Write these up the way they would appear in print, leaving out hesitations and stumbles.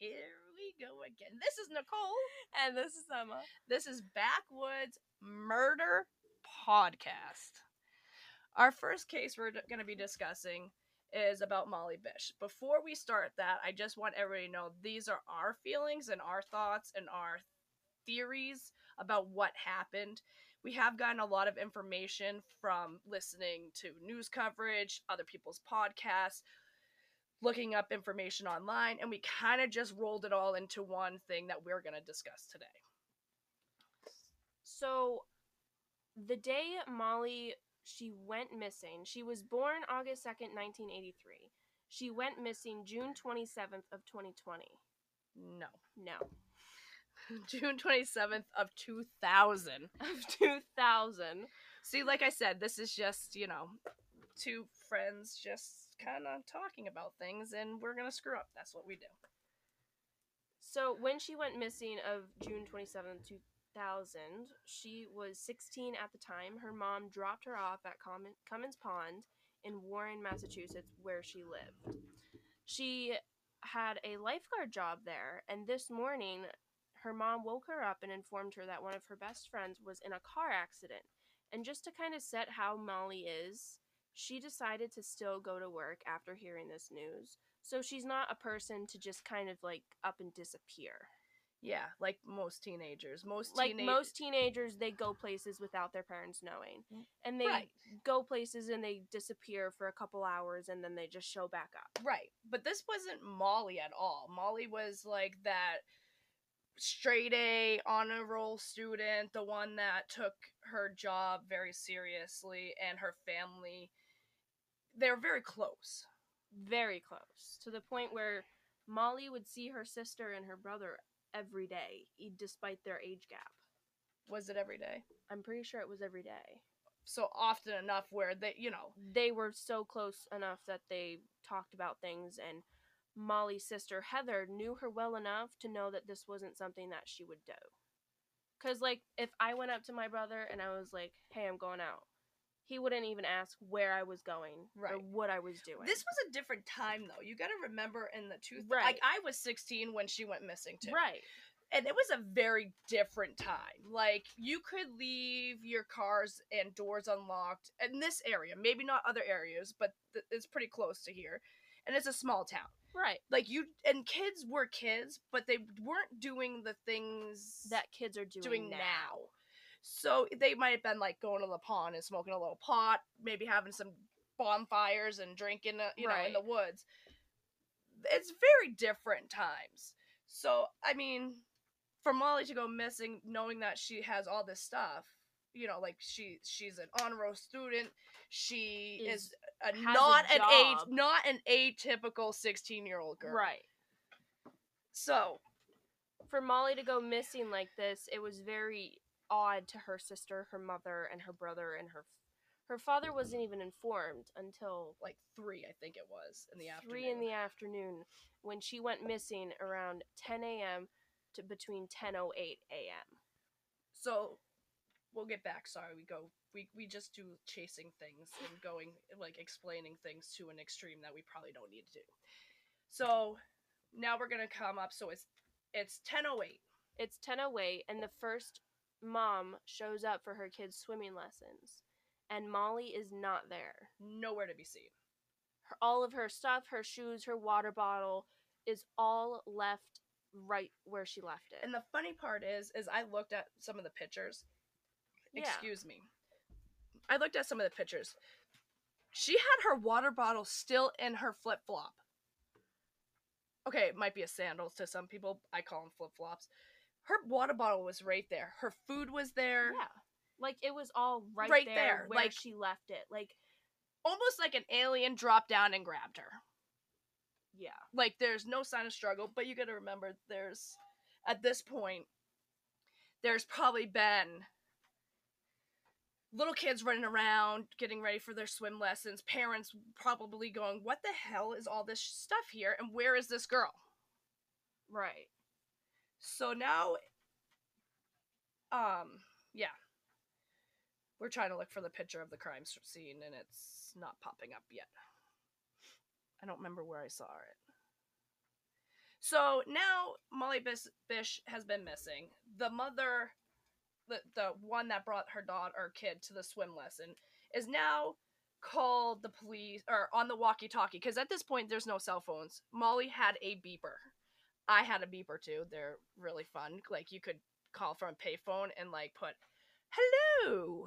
Here we go again. This is Nicole. And this is Emma. This is Backwoods Murder Podcast. Our first case we're going to be discussing is about Molly Bish. Before we start that, I just want everybody to know these are our feelings and our thoughts and our theories about what happened. We have gotten a lot of information from listening to news coverage, other people's podcasts, looking up information online, and we kind of just rolled it all into one thing that we're going to discuss today. So, the day Molly, she went missing, she was born August 2nd, 1983. She went missing June 27th of 2020. No. June 27th of 2000. See, like I said, this is just, you know, two friends just kind of talking about things, and we're going to screw up. That's what we do. So when she went missing of June 27th, 2000, she was 16 at the time. Her mom dropped her off at Comins Pond in Warren, Massachusetts, where she lived. She had a lifeguard job there, and this morning, her mom woke her up and informed her that one of her best friends was in a car accident. And just to kind of set how Molly is, she decided to still go to work after hearing this news. So she's not a person to just kind of like up and disappear. Yeah, like most teenagers. Most teenagers, they go places without their parents knowing. And they go places and they disappear for a couple hours and then they just show back up. Right. But this wasn't Molly at all. Molly was like that straight A honor roll student, the one that took her job very seriously, and her family, they're very close. Very close. To the point where Molly would see her sister and her brother every day, despite their age gap. Was it every day? I'm pretty sure it was every day. So often enough where they, you know, they were so close enough that they talked about things, and Molly's sister, Heather, knew her well enough to know that this wasn't something that she would do. Because, like, if I went up to my brother and I was like, hey, I'm going out, he wouldn't even ask where I was going or what I was doing. This was a different time, though. You got to remember in the 2000s. Like, I was 16 when she went missing, too. Right. And it was a very different time. Like, you could leave your cars and doors unlocked in this area. Maybe not other areas, but it's pretty close to here. And it's a small town. Right. Like, you, and kids were kids, but they weren't doing the things that kids are doing now. So they might have been, like, going to the pond and smoking a little pot, maybe having some bonfires and drinking, in the woods. It's very different times. So, I mean, for Molly to go missing, knowing that she has all this stuff, you know, like, she's an honor roll student, she is not an atypical 16-year-old girl. Right. So, for Molly to go missing like this, it was very odd to her sister, her mother, and her brother, and her father wasn't even informed until like 3, I think it was, in the afternoon. 3 in the afternoon, when she went missing around 10 a.m. to between 10:08 a.m. So, we'll get back. Sorry, we just do chasing things and going, like, explaining things to an extreme that we probably don't need to do. So, now we're going to come up. So, it's 10:08. It's 10:08, and the first mom shows up for her kids' swimming lessons, and Molly is not there. Nowhere to be seen. All of her stuff, her shoes, her water bottle, is all left right where she left it. And the funny part is I looked at some of the pictures. Yeah. Excuse me. I looked at some of the pictures. She had her water bottle still in her flip-flop. Okay, it might be a sandal to some people. I call them flip-flops. Her water bottle was right there. Her food was there. Yeah. Like, it was all right there where, like, she left it. Like, almost like an alien dropped down and grabbed her. Yeah. Like, there's no sign of struggle, but you gotta remember there's, at this point, there's probably been little kids running around, getting ready for their swim lessons. Parents probably going, what the hell is all this stuff here? And where is this girl? Right. So now, we're trying to look for the picture of the crime scene, and it's not popping up yet. I don't remember where I saw it. So now Molly Bish has been missing. The mother, the one that brought her daughter or kid to the swim lesson, is now called the police or on the walkie-talkie, because at this point there's no cell phones. Molly had a beeper. I had a beeper too. They're really fun. Like, you could call from a payphone and like put hello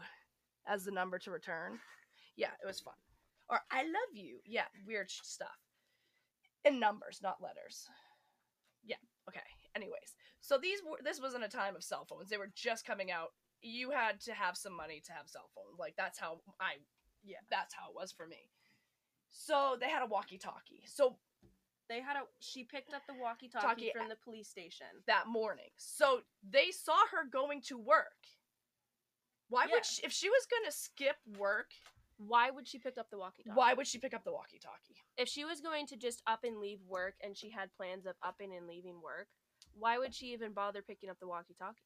as the number to return. Yeah, it was fun. Or I love you. Yeah, weird stuff. In numbers, not letters. Yeah, okay. Anyways, so this wasn't a time of cell phones. They were just coming out. You had to have some money to have cell phones. Like, that's how it was for me. So they had a walkie-talkie. So they had she picked up the walkie-talkie from the police station that morning. So they saw her going to work. If she was going to skip work, why would she pick up the walkie-talkie? If she was going to just up and leave work and she had plans of upping and leaving work, why would she even bother picking up the walkie-talkie?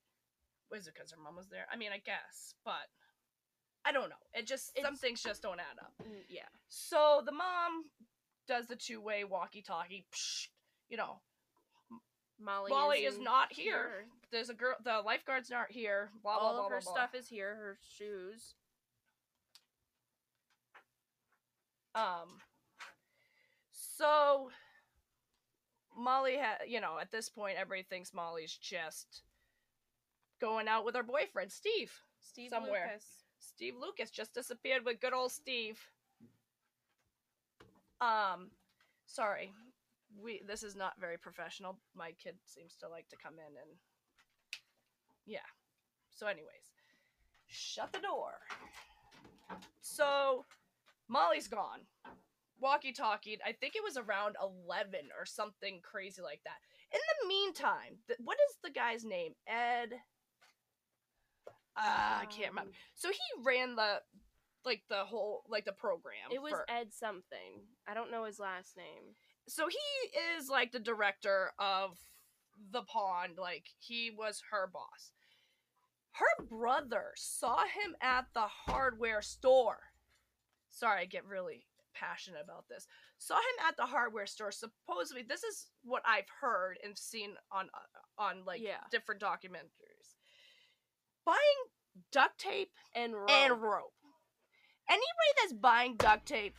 Was it because her mom was there? I mean, I guess, but I don't know. Some things just don't add up. Yeah. So the mom does the two-way walkie-talkie. Psh, you know, Molly is not here. There's a girl. The lifeguard's not here. Blah, blah, blah, blah, blah. All of her stuff is here. Her shoes. So Molly at this point, everybody thinks Molly's just going out with her boyfriend, Steve somewhere. Lucas. Steve Lucas just disappeared with good old Steve. Sorry. This is not very professional. My kid seems to like to come in and yeah. So anyways, shut the door. So Molly's gone. Walkie-talkied. I think it was around 11 or something crazy like that. In the meantime, what is the guy's name? Ed? I can't remember. So he ran the whole program. It was Ed something. I don't know his last name. So he is like the director of the pond. Like, he was her boss. Her brother saw him at the hardware store. Sorry, I get really passionate about this. Saw him at the hardware store. Supposedly, this is what I've heard and seen on different documentaries. Buying duct tape and rope. Anybody that's buying duct tape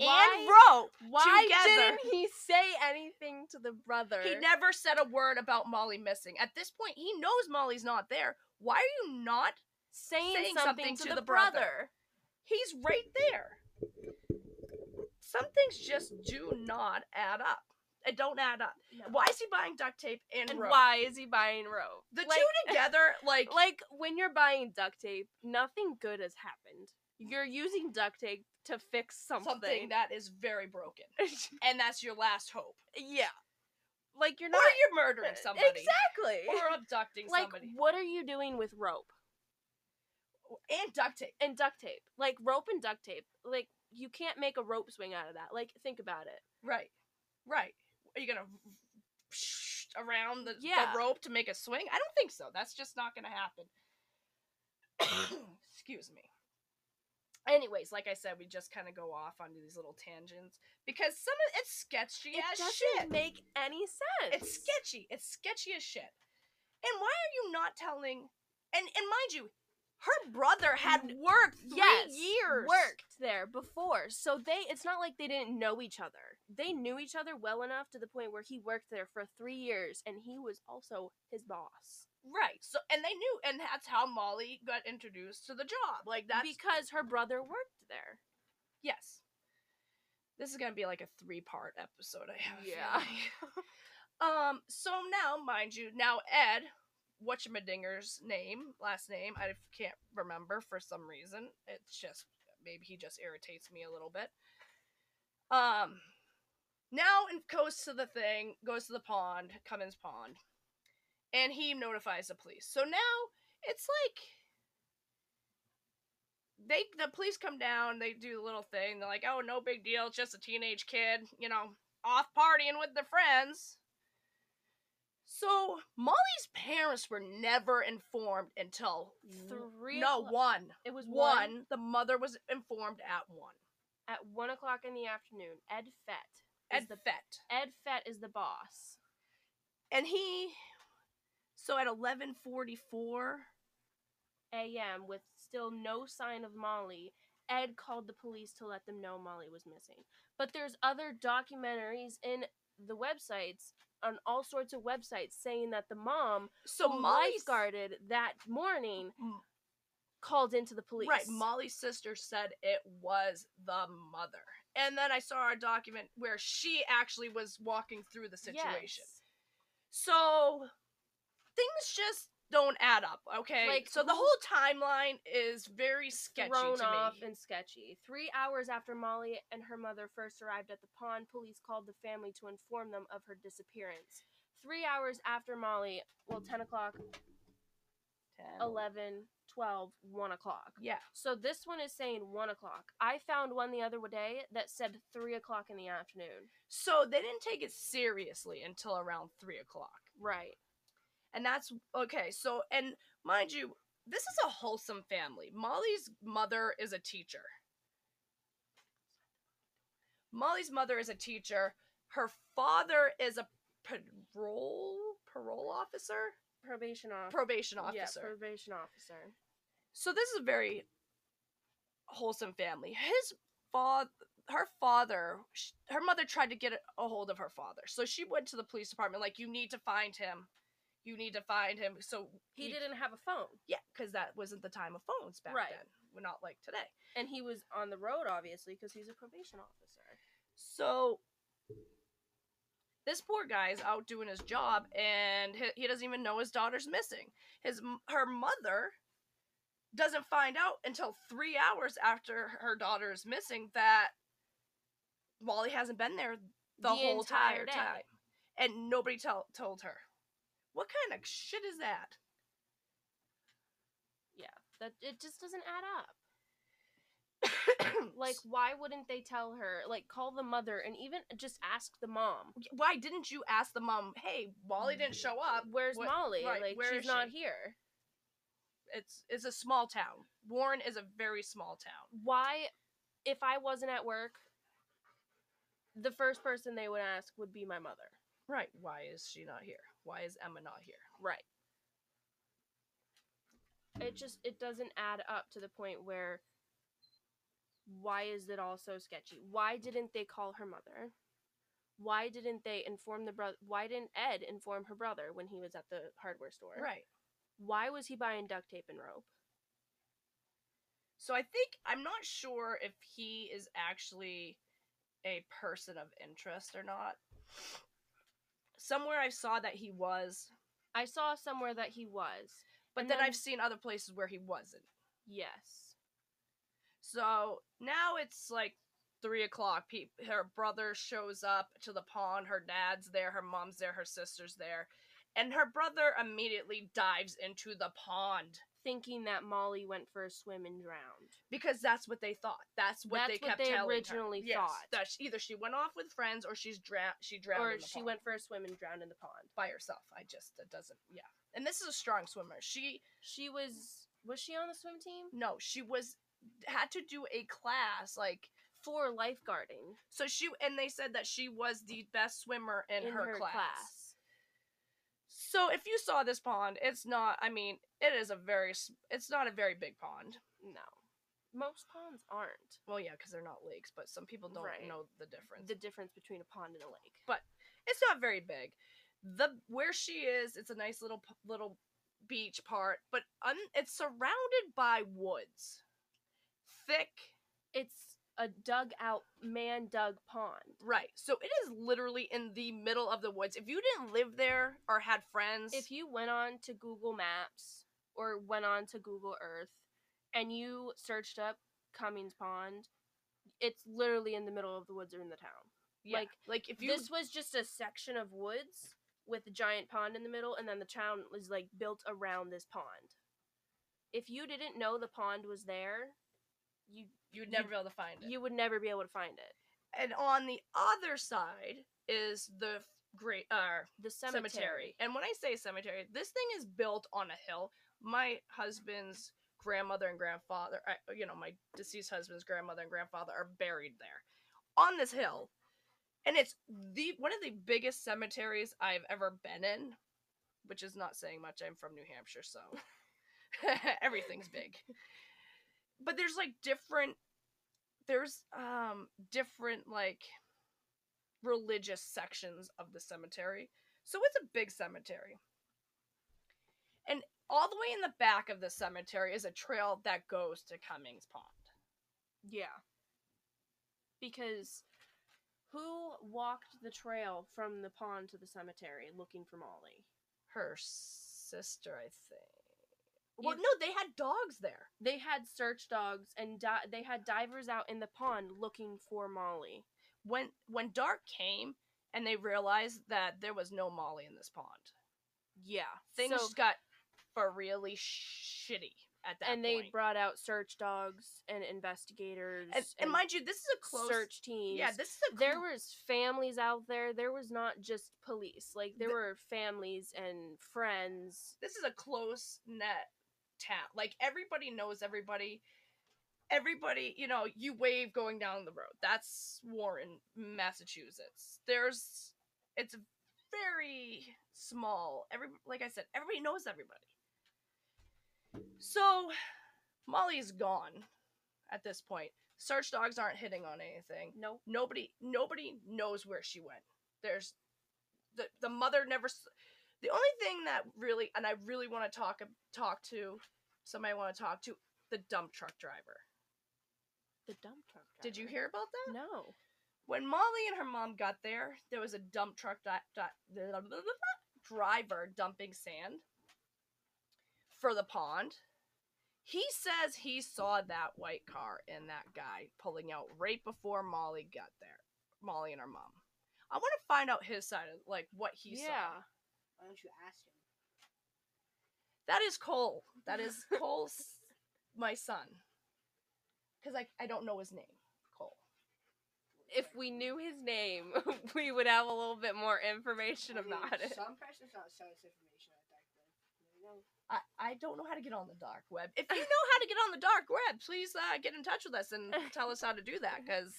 and rope together. Didn't he say anything to the brother? He never said a word about Molly missing. At this point, he knows Molly's not there. Why are you not saying something to the brother? He's right there. Some things just do not add up. It don't add up. No. Why is he buying duct tape and rope? Why is he buying rope? The two together, like when you're buying duct tape, nothing good has happened. You're using duct tape to fix something that is very broken, and that's your last hope. Yeah. Like, you're not. Or you're murdering somebody. Exactly. Or abducting somebody. Like, what are you doing with rope? And duct tape. Like, rope and duct tape. Like, you can't make a rope swing out of that. Like, think about it. Right. Are you going to around the rope to make a swing? I don't think so. That's just not going to happen. Excuse me. Anyways, like I said, we just kind of go off onto these little tangents because some of it's sketchy as shit. It doesn't make any sense. It's sketchy. It's sketchy as shit. And why are you not telling... And mind you... Her brother had worked 3 years. Worked there before. So it's not like they didn't know each other. They knew each other well enough to the point where he worked there for 3 years and he was also his boss. Right. So and that's how Molly got introduced to the job. Like, that's because her brother worked there. Yes. This is going to be like a 3-part episode, I have. Yeah. So now, mind you, Ed, whatchamadinger's last name, I can't remember for some reason. It's just, maybe he just irritates me a little bit. Now it goes to the pond, Comins Pond, and he notifies the police. So now, it's like, the police come down, they do the little thing, they're like, oh, no big deal, it's just a teenage kid, you know, off partying with their friends. So, Molly's parents were never informed until 3... No, 1. It was 1. The mother was informed at 1. At 1 o'clock in the afternoon, Ed Fett is the boss. And he, so at 11:44 a.m. with still no sign of Molly, Ed called the police to let them know Molly was missing. But there's other documentaries in the websites, on all sorts of websites, saying that the mom, so Molly's guarded that morning, called into the police. Right, Molly's sister said it was the mother. And then I saw a document where she actually was walking through the situation. Yes. So things just don't add up, okay? Like, so the whole timeline is very sketchy to me. Thrown off and sketchy. 3 hours after Molly and her mother first arrived at the pond, police called the family to inform them of her disappearance. 3 hours after Molly, well, 10 o'clock, 11, 12, 1 o'clock. Yeah. So this one is saying 1 o'clock. I found one the other day that said 3 o'clock in the afternoon. So they didn't take it seriously until around 3 o'clock. Right. And that's, okay, so, and mind you, this is a wholesome family. Molly's mother is a teacher. Her father is a probation officer. Yeah, probation officer. So this is a very wholesome family. Her mother tried to get a hold of her father. So she went to the police department, like, you need to find him. So he didn't have a phone. Yeah, because that wasn't the time of phones back then. We're not like today. And he was on the road, obviously, because he's a probation officer. So this poor guy is out doing his job, and he doesn't even know his daughter's missing. Her mother doesn't find out until 3 hours after her daughter is missing that Molly hasn't been there the whole entire time, and nobody told her. What kind of shit is that? Yeah, it just doesn't add up. Like, why wouldn't they tell her? Like, call the mother and even just ask the mom. Why didn't you ask the mom, hey, Molly didn't show up. Where's Molly? Right, like, she's not here. It's a small town. Warren is a very small town. Why, if I wasn't at work, the first person they would ask would be my mother. Right, why is she not here? Why is Emma not here? Right. It doesn't add up to the point where, why is it all so sketchy? Why didn't they call her mother? Why didn't they inform the brother? Why didn't Ed inform her brother when he was at the hardware store? Right. Why was he buying duct tape and rope? So I'm not sure if he is actually a person of interest or not. Somewhere I saw that he was. But then I've seen other places where he wasn't. Yes. So now it's like 3 o'clock. Her brother shows up to the pond. Her dad's there. Her mom's there. Her sister's there. And her brother immediately dives into the pond, thinking that Molly went for a swim and drowned. Because that's what they thought. That's what they originally thought. That either she went off with friends or she drowned in the pond. Or she went for a swim and drowned in the pond. By herself. Yeah. And this is a strong swimmer. Was she on the swim team? No, she had to do a class, like, for lifeguarding. So they said that she was the best swimmer in her class. So if you saw this pond, it's not a very big pond. No. Most ponds aren't. Well, yeah, because they're not lakes, but some people don't know the difference. The difference between a pond and a lake. But it's not very big. Where she is, it's a nice little beach part, but it's surrounded by woods. Thick. It's a man-dug pond. Right. So it is literally in the middle of the woods. If you didn't live there or had friends. If you went on to Google Maps or went on to Google Earth and you searched up Comins Pond, it's literally in the middle of the woods or in the town. Yeah. Like if you... This was just a section of woods with a giant pond in the middle, and then the town was, like, built around this pond. If you didn't know the pond was there, you would never be able to find it. And on the other side is the great the cemetery. And when I say cemetery, this thing is built on a hill. My husband's grandmother and grandfather, my deceased husband's grandmother and grandfather are buried there on this hill. And it's one of the biggest cemeteries I've ever been in, which is not saying much. I'm from New Hampshire, so everything's big. But there's like different like religious sections of the cemetery. So it's a big cemetery. And all the way in the back of the cemetery is a trail that goes to Comins Pond. Yeah. Because who walked the trail from the pond to the cemetery looking for Molly? Her sister, I think. Well, no, they had dogs there. They had search dogs, and they had divers out in the pond looking for Molly. When dark came, and they realized that there was no Molly in this pond. Yeah. Things got for really shitty at that point. And they brought out search dogs and investigators. And mind you, this is a close... Search teams. Yeah, this is a... There was families out there. There was not just police. Like, there were families and friends. This is a close-knit town. Like, everybody knows everybody. Everybody, you know, you wave going down the road. That's Warren, Massachusetts. It's very small. Like I said, everybody knows everybody. So, Molly's gone at this point. Search dogs aren't hitting on anything. No. Nobody knows where she went. There's the mother never. The only thing that really, and I really want to talk to the dump truck driver. The dump truck driver. Did you hear about that? No. When Molly and her mom got there, there was a dump truck driver dumping sand for the pond. He says he saw that white car and that guy pulling out right before Molly got there. Molly and her mom. I want to find out his side of, like, what he saw. Yeah. Why don't you ask him? That is Cole. That is Cole's, my son. Because I don't know his name. Cole. If we knew his name, we would have a little bit more information about it. Some persons don't sell this information at that point. You know? I don't know how to get on the dark web. If you know how to get on the dark web, please get in touch with us and tell us how to do that, because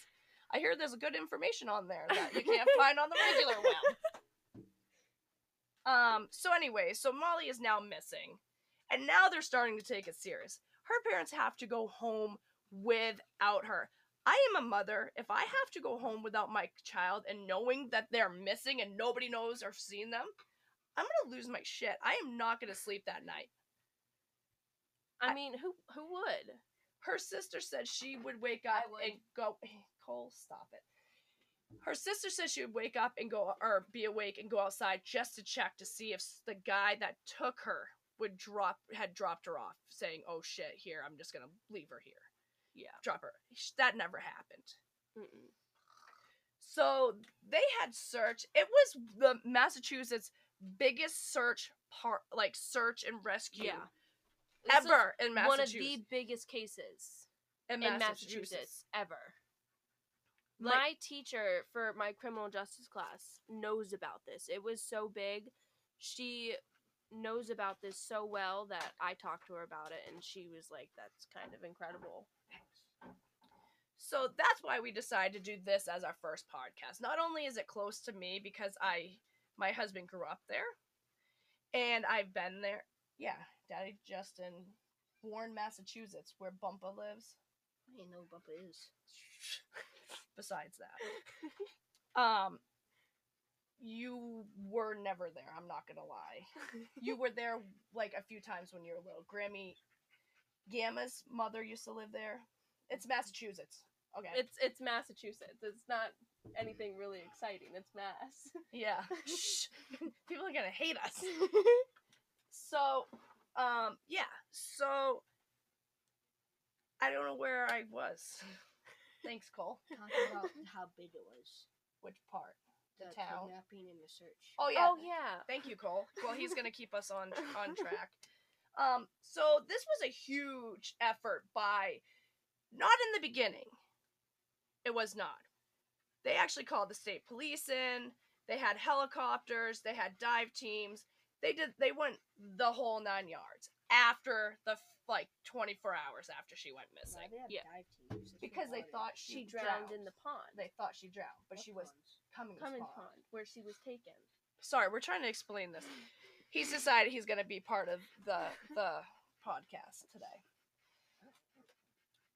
I hear there's good information on there that you can't find on the regular web. So anyway, so Molly is now missing, and now they're starting to take it serious. Her parents have to go home without her. I am a mother. If I have to go home without my child and knowing that they're missing and nobody knows or seen them, I'm gonna lose my shit. I am not gonna sleep that night. I mean, who would? Her sister said she would wake up and go. Cole, stop it. Her sister said she would wake up and go, or be awake and go outside just to check to see if the guy that took her had dropped her off, saying, "Oh shit, here, I'm just gonna leave her here." Yeah, drop her. That never happened. Mm-mm. So they had searched. It was the Massachusetts biggest search and rescue ever in Massachusetts. One of the biggest cases in Massachusetts ever. Like, my teacher for my criminal justice class knows about this. It was so big. She knows about this so well that I talked to her about it, and she was like, that's kind of incredible. So that's why we decided to do this as our first podcast. Not only is it close to me because my husband grew up there, and I've been there. Yeah, Daddy Justin, Warren, Massachusetts, where Bumpa lives. I didn't know who Bumpa is. Besides that. You were never there, I'm not gonna lie. You were there, like, a few times when you were little. Grammy Gamma's mother used to live there. It's Massachusetts. Okay. It's Massachusetts. It's not anything really exciting. It's Mass. Yeah. People are gonna hate us. So, yeah. So, I don't know where I was. Thanks, Cole. Talking about how big it was. Which part? The town. Kidnapping and the search. Oh, yeah. Oh, yeah. Thank you, Cole. Well, he's gonna keep us on track. So this was a huge effort by... Not in the beginning. It was not. They actually called the state police in. They had helicopters. They had dive teams. They went the whole nine yards. after the, like, 24 hours after she went missing. Yeah. Because they thought she drowned in the pond. They thought she drowned, but she was Comins Pond, where she was taken. Sorry, we're trying to explain this. He's decided he's going to be part of the podcast today.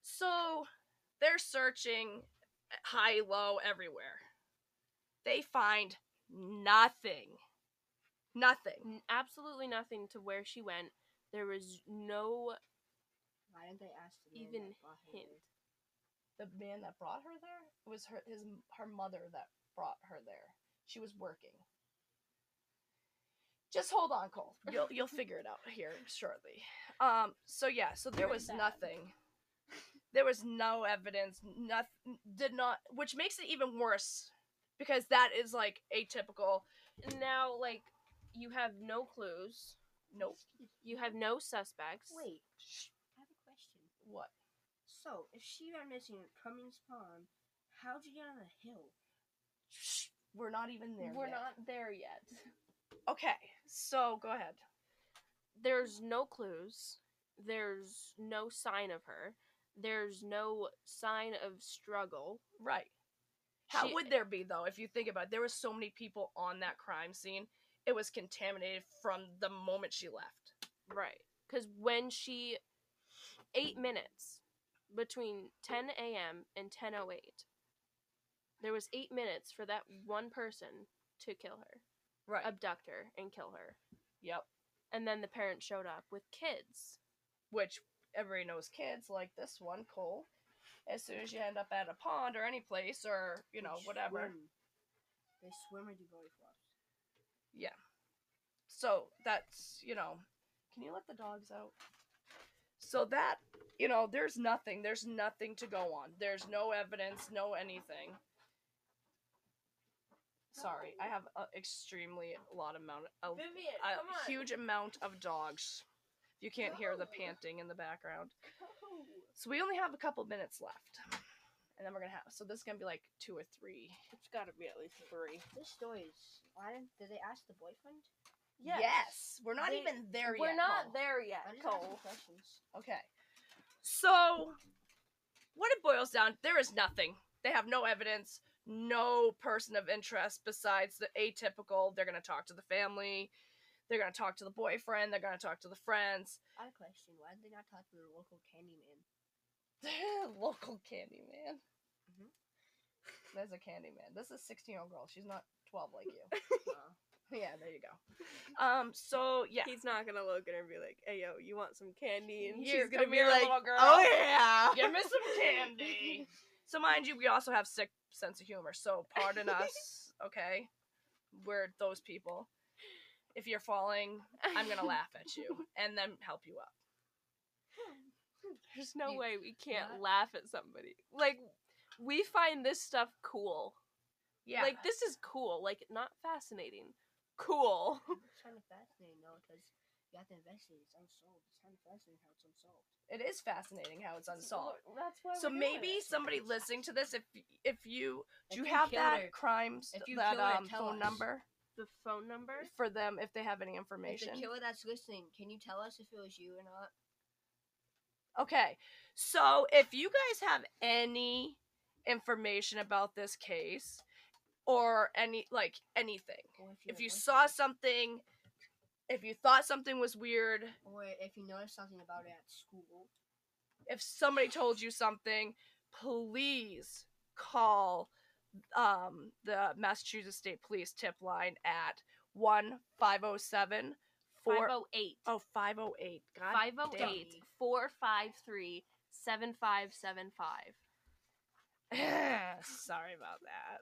So, they're searching high, low, everywhere. They find nothing. Nothing. Absolutely nothing to where she went. There was no even hint. The man that brought her there? It was her mother that brought her there. She was working. Just hold on, Cole. You'll figure it out here shortly. So there was nothing. There was no evidence. Which makes it even worse because that is like atypical. Now, like, you have no clues. Nope. You have no suspects. Wait, I have a question. What? So, if she went missing at Comins Pond, how'd you get on the hill? Shh, we're not even there. We're not there yet. Okay, so go ahead. There's no clues. There's no sign of her. There's no sign of struggle. Right. How would there be, though, if you think about it? There were so many people on that crime scene. It was contaminated from the moment she left. Right. Because 8 minutes between 10 a.m. and 10:08, there was 8 minutes for that one person to kill her. Right. Abduct her and kill her. Yep. And then the parents showed up with kids. Which, everybody knows kids, like this one, Cole. As soon as you end up at a pond or any place or, you know, whatever. They swim or do body flops. Yeah. So, that's, you know. Can you let the dogs out? So that, you know, there's nothing. There's nothing to go on. There's no evidence, no anything. Sorry, I have an extremely huge amount of dogs. You can't hear the panting in the background. So we only have a couple minutes left. And then we're going to have... So this is going to be like 2 or 3. It's got to be at least 3. This story is... Did they ask the boyfriend? Yes. We're not even there yet, Cole. We're not there yet, Cole. Okay. So, what it boils down to, there is nothing. They have no evidence, no person of interest besides the atypical. They're going to talk to the family. They're going to talk to the boyfriend. They're going to talk to the friends. I have a question. Why did they not talk to the local candy man? Local candy man. Mm-hmm. There's a candy man. This is a 16-year-old girl. She's not 12 like you. Yeah, there you go. Yeah. He's not gonna look at her and be like, "Hey, yo, you want some candy?" And she's gonna be like, "Little girl, oh yeah, give me some candy." So mind you, we also have sick sense of humor. So pardon us, okay? We're those people. If you're falling, I'm gonna laugh at you and then help you up. There's no way we can't laugh at somebody. Like, we find this stuff cool. Yeah. Like, this is cool. Like, not fascinating. Cool. It's kind of fascinating, though, because you have to investigate. It's unsolved. It's kind of fascinating how it's unsolved. It is fascinating how it's unsolved. That's why so maybe somebody listening to this, if you... Do you have that crime... phone number? The phone number? For them, if they have any information. If the killer that's listening, can you tell us if it was you or not? Okay, so if you guys have any information about this case or anything, if you saw something, if you thought something was weird, or if you noticed something about it at school, if somebody told you something, please call the Massachusetts State Police tip line at 1-507. 508. 508. God 508 damn. 453 7575. Sorry about that.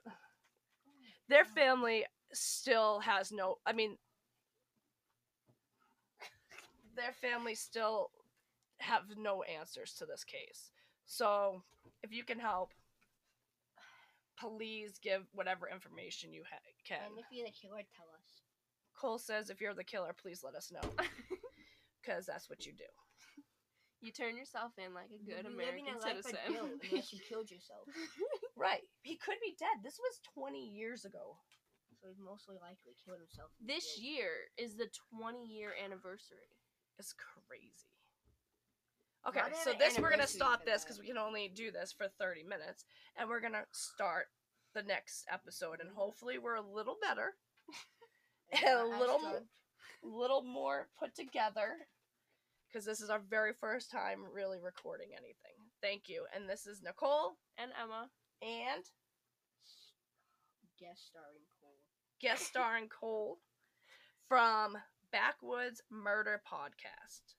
Their family still has no. I mean, their family still have no answers to this case. So, if you can help, please give whatever information you can. And if you're the killer, tell us. Cole says, if you're the killer, please let us know. Because that's what you do. You turn yourself in like a good American citizen. Unless you killed yourself. Right. He could be dead. This was 20 years ago. So he's most likely killed himself. This year is the 20-year anniversary. is crazy. Okay, so this, we're going to stop this because we can only do this for 30 minutes. And we're going to start the next episode. And hopefully we're a little better. And a little more put together. Because this is our very first time really recording anything. Thank you. And this is Nicole. And Emma. And? Guest starring Cole. Guest starring Cole from Backwoods Murder Podcast.